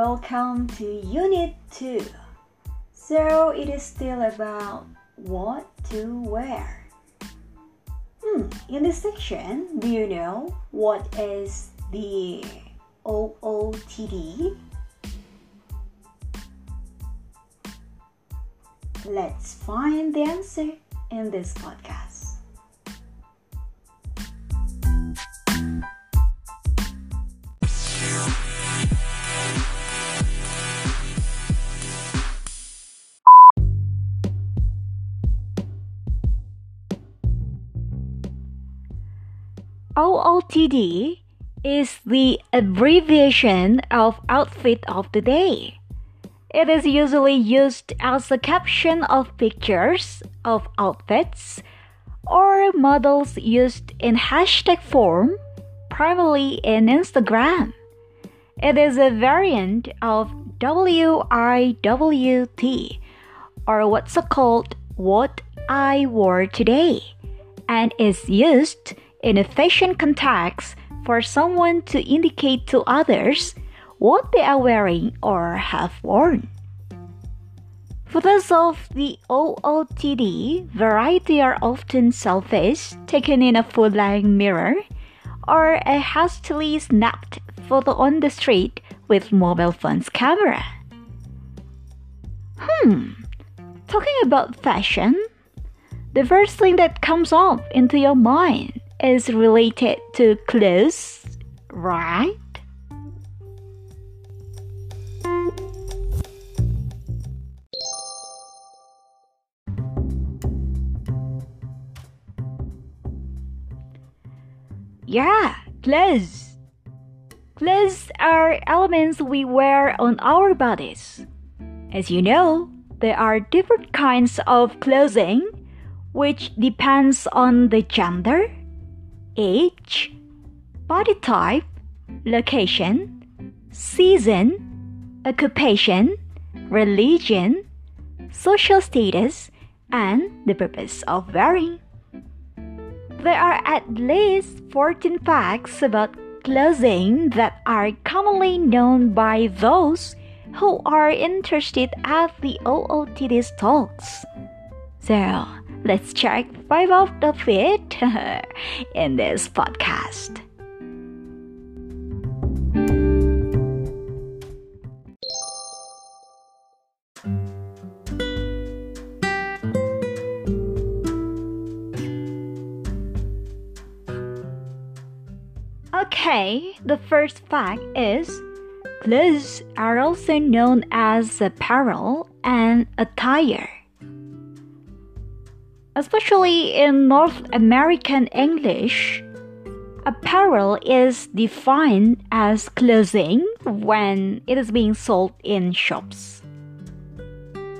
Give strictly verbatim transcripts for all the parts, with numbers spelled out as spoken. Welcome to Unit two. So it is still about what to wear. Hmm, in this section, do you know what is the O O T D? Let's find the answer in this podcast. O O T D is the abbreviation of outfit of the day. It is usually used as a caption of pictures of outfits or models used in hashtag form, primarily in Instagram. It is a variant of W I W T, or what's called What I Wore Today, and is used in a fashion context for someone to indicate to others what they are wearing or have worn. Photos of the O O T D variety are often selfies taken in a full-length mirror or a hastily snapped photo on the street with mobile phone's camera. Hmm, talking about fashion, the first thing that comes up into your mind is related to clothes, right? Yeah, clothes. Clothes are elements we wear on our bodies. As you know, there are different kinds of clothing, which depends on the gender, age, body type, location, season, occupation, religion, social status, and the purpose of wearing. There are at least fourteen facts about clothing that are commonly known by those who are interested at the O O T D's talks. So, let's check five out of it in this podcast. Okay, the first fact is clothes are also known as apparel and attire. Especially in North American English, apparel is defined as clothing when it is being sold in shops.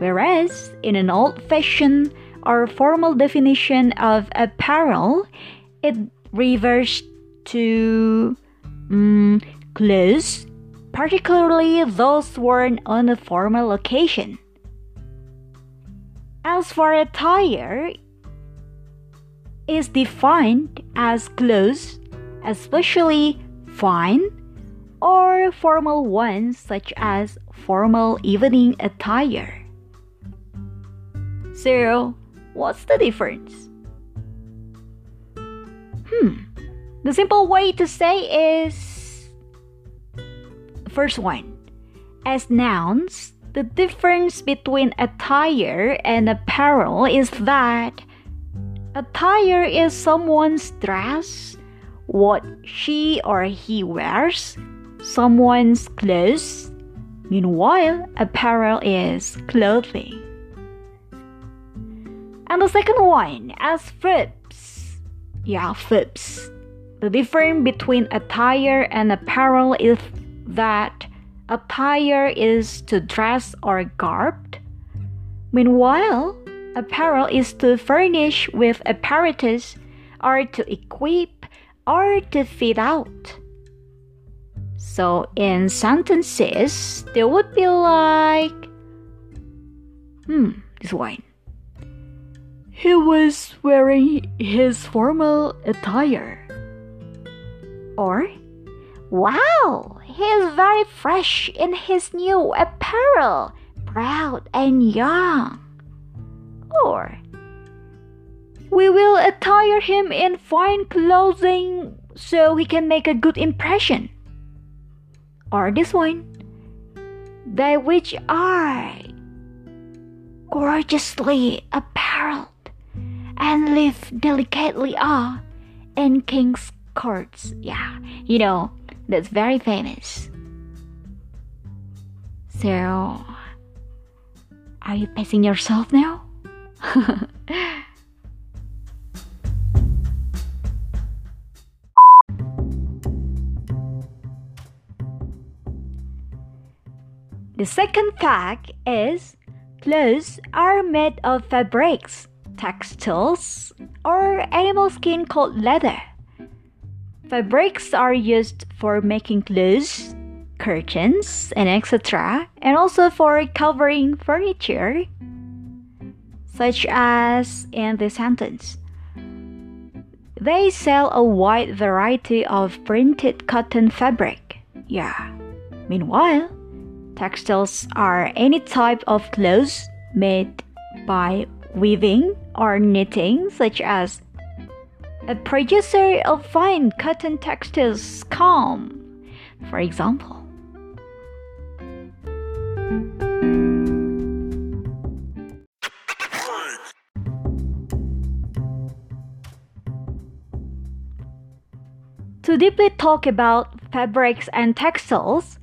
Whereas, in an old-fashioned or formal definition of apparel, it refers to um, clothes, particularly those worn on a formal occasion. As for attire, it is defined as clothes, especially fine or formal ones such as formal evening attire. So, what's the difference? Hmm, the simple way to say is... First one, as nouns, the difference between attire and apparel is that attire is someone's dress, what she or he wears, someone's clothes. Meanwhile, apparel is clothing. And the second one, as verbs. Yeah, verbs. The difference between attire and apparel is that attire is to dress or garb. Meanwhile, apparel is to furnish with apparatus or to equip or to fit out. So in sentences, they would be like... Hmm, this one. He was wearing his formal attire. Or, wow! he is very fresh in his new apparel, proud and young. Or, we will attire him in fine clothing so he can make a good impression. Or this one, they which are gorgeously apparelled and live delicately are in king's courts. Yeah, you know, that's very famous. So, are you pacing yourself now? The second fact is clothes are made of fabrics, textiles, or animal skin called leather. Fabrics are used for making clothes, curtains, and et cetera, and also for covering furniture, such as in this sentence. They sell a wide variety of printed cotton fabric. Yeah. Meanwhile, textiles are any type of clothes made by weaving or knitting, such as a producer of fine cotton textiles, Calm, for example. To deeply talk about fabrics and textiles,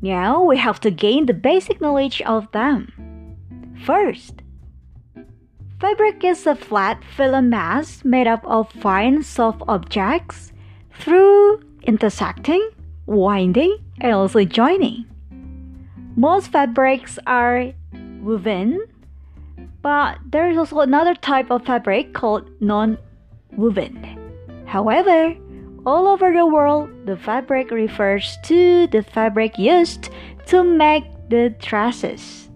now we have to gain the basic knowledge of them. First, fabric is a flat film mass made up of fine soft objects through intersecting, winding, and also joining. Most fabrics are woven, but there is also another type of fabric called non-woven. However, all over the world, the fabric refers to the fabric used to make the dresses.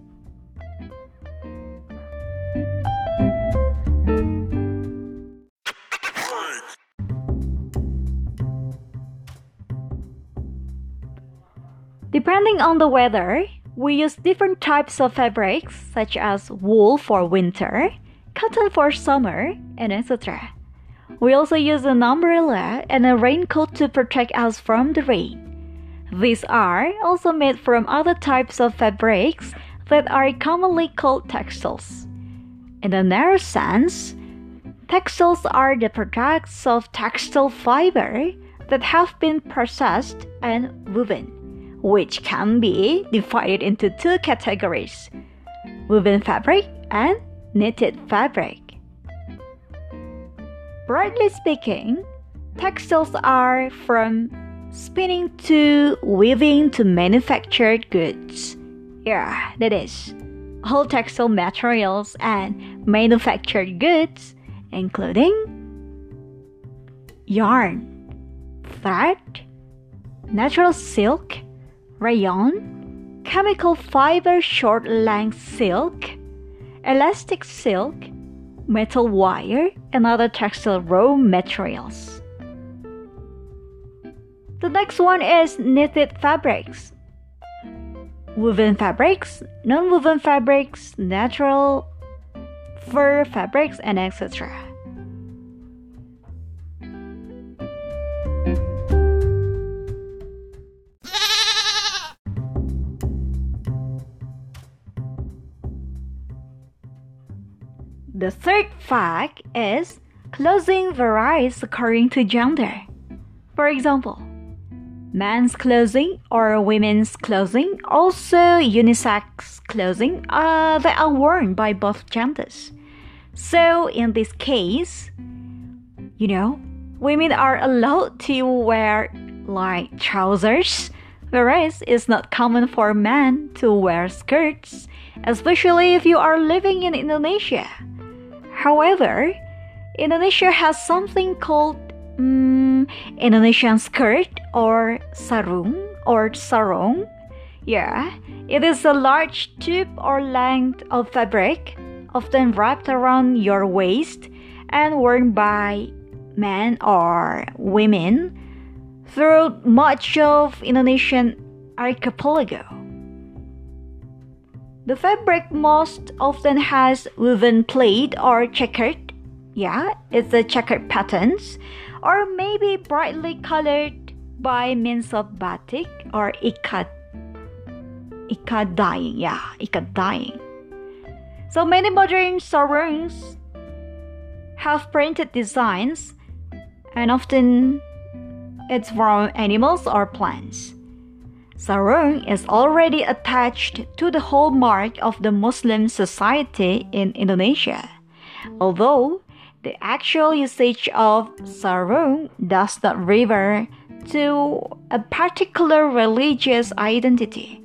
Depending on the weather, we use different types of fabrics such as wool for winter, cotton for summer, and et cetera. We also use an umbrella and a raincoat to protect us from the rain. These are also made from other types of fabrics that are commonly called textiles. In a narrow sense, textiles are the products of textile fiber that have been processed and woven, which can be divided into two categories: woven fabric and knitted fabric. Broadly speaking, textiles are from spinning to weaving to manufactured goods. Yeah, that is. All textile materials and manufactured goods, including yarn, thread, natural silk, rayon, chemical fiber short-length silk, elastic silk, metal wire, and other textile raw materials. The next one is knitted fabrics. Woven fabrics, non-woven fabrics, natural fur fabrics, and et cetera. The third fact is clothing varies according to gender. For example, men's clothing or women's clothing, also unisex clothing, uh, that are worn by both genders. So in this case, you know, women are allowed to wear light trousers, whereas it's not common for men to wear skirts, especially if you are living in Indonesia. However, Indonesia has something called um, Indonesian skirt or sarung or sarong. Yeah, it is a large tube or length of fabric, often wrapped around your waist and worn by men or women through much of Indonesian archipelago. The fabric most often has woven plaid or checkered, yeah, it's a checkered patterns, or maybe brightly colored by means of batik or ikat, ikat dyeing, yeah, ikat dyeing. So many modern sarongs have printed designs, and often it's from animals or plants. Sarong is already attached to the hallmark of the Muslim society in Indonesia, although the actual usage of sarong does not refer to a particular religious identity,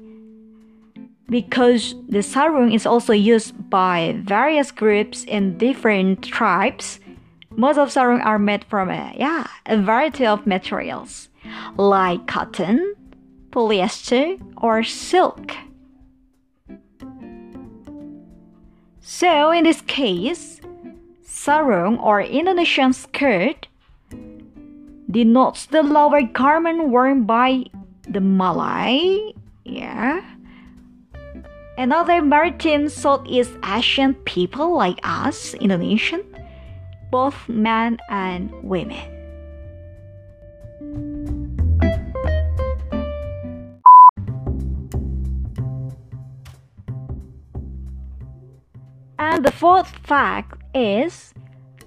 because the sarong is also used by various groups in different tribes. Most of sarong are made from a, yeah, a variety of materials like cotton, polyester, or silk. So in this case, sarong or Indonesian skirt denotes the lower garment worn by the Malay, yeah, and other maritime Southeast Asian people like us, Indonesian, both men and women. And the fourth fact is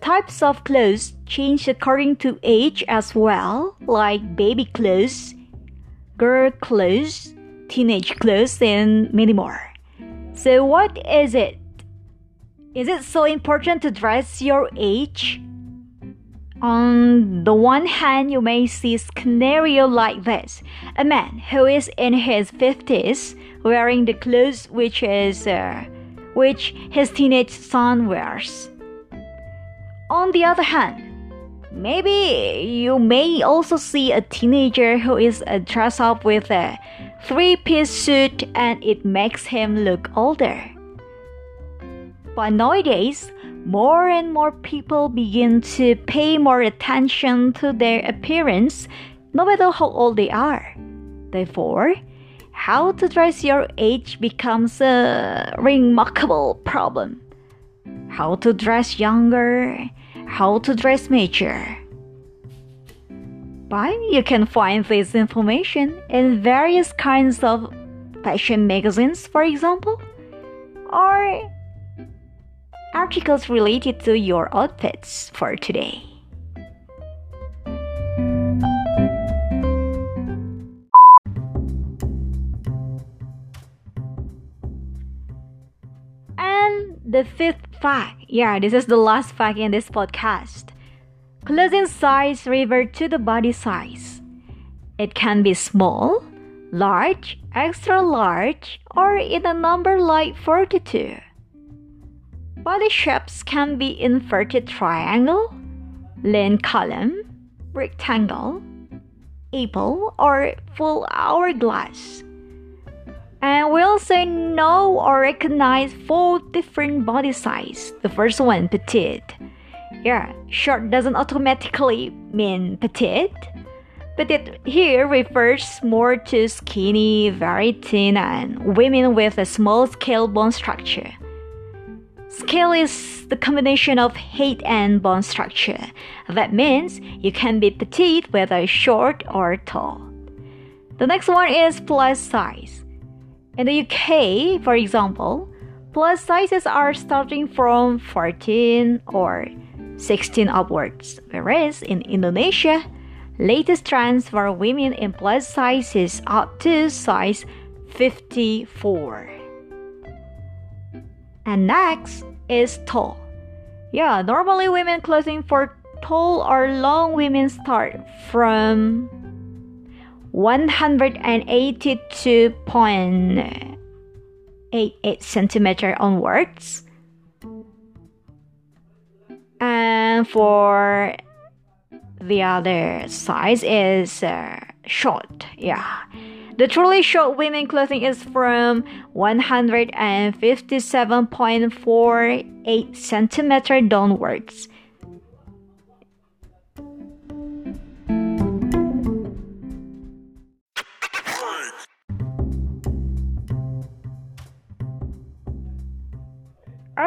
types of clothes change according to age as well, like baby clothes, girl clothes, teenage clothes, and many more. So what is it? Is it so important to dress your age? On the one hand, you may see scenario like this. A man who is in his fifties wearing the clothes which is... Uh, which his teenage son wears. On the other hand, maybe you may also see a teenager who is dressed up with a three-piece suit, and it makes him look older. But nowadays, more and more people begin to pay more attention to their appearance, no matter how old they are. Therefore, how to dress your age becomes a remarkable problem. How to dress younger, how to dress mature. But you can find this information in various kinds of fashion magazines, for example, or articles related to your outfits for today. The fifth fact, yeah, this is the last fact in this podcast. Clothing size refers to the body size. It can be small, large, extra large, or in a number like forty-two. Body shapes can be inverted triangle, lean column, rectangle, apple, or full hourglass. And we also know or recognize four different body sizes. The first one, petite. Yeah, short doesn't automatically mean petite. Petite here refers more to skinny, very thin, and women with a small scale bone structure. Scale is the combination of height and bone structure. That means you can be petite whether short or tall. The next one is plus size. In the U K, for example, plus sizes are starting from fourteen or sixteen upwards, whereas in Indonesia, latest trends for women in plus sizes up to size fifty-four. And next is tall. Yeah, normally women clothing for tall or long women start from one hundred eighty-two point eight eight centimeters onwards, and for the other size is uh, short. Yeah, the truly short women clothing is from one hundred fifty-seven point four eight centimeters downwards.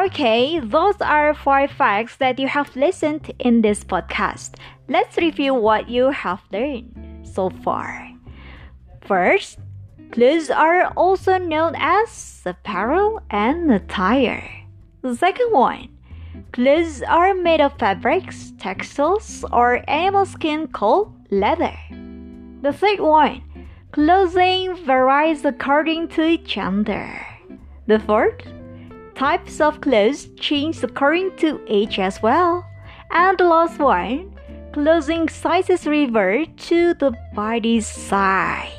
Okay, those are four facts that you have listened in this podcast. Let's review what you have learned so far. First, clothes are also known as apparel and attire. The second one, clothes are made of fabrics, textiles, or animal skin called leather. The third one, clothing varies according to gender. The fourth, types of clothes change according to age as well. And the last one, clothing sizes refer to the body's size.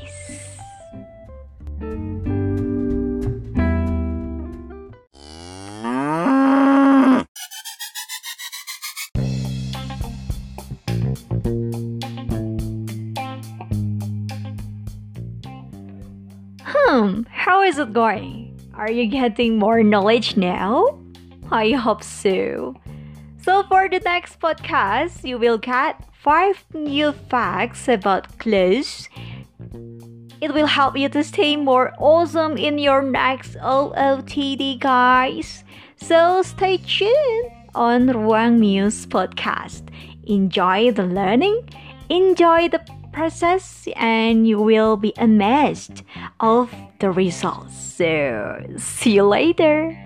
Hmm, how is it going? Are you getting more knowledge now? I hope so. So for the next podcast, you will get five new facts about clothes. It will help you to stay more awesome in your next O O T D, guys. So stay tuned on Ruang Miu's podcast. Enjoy the learning, enjoy the process, and you will be amazed of the results. So, see you later.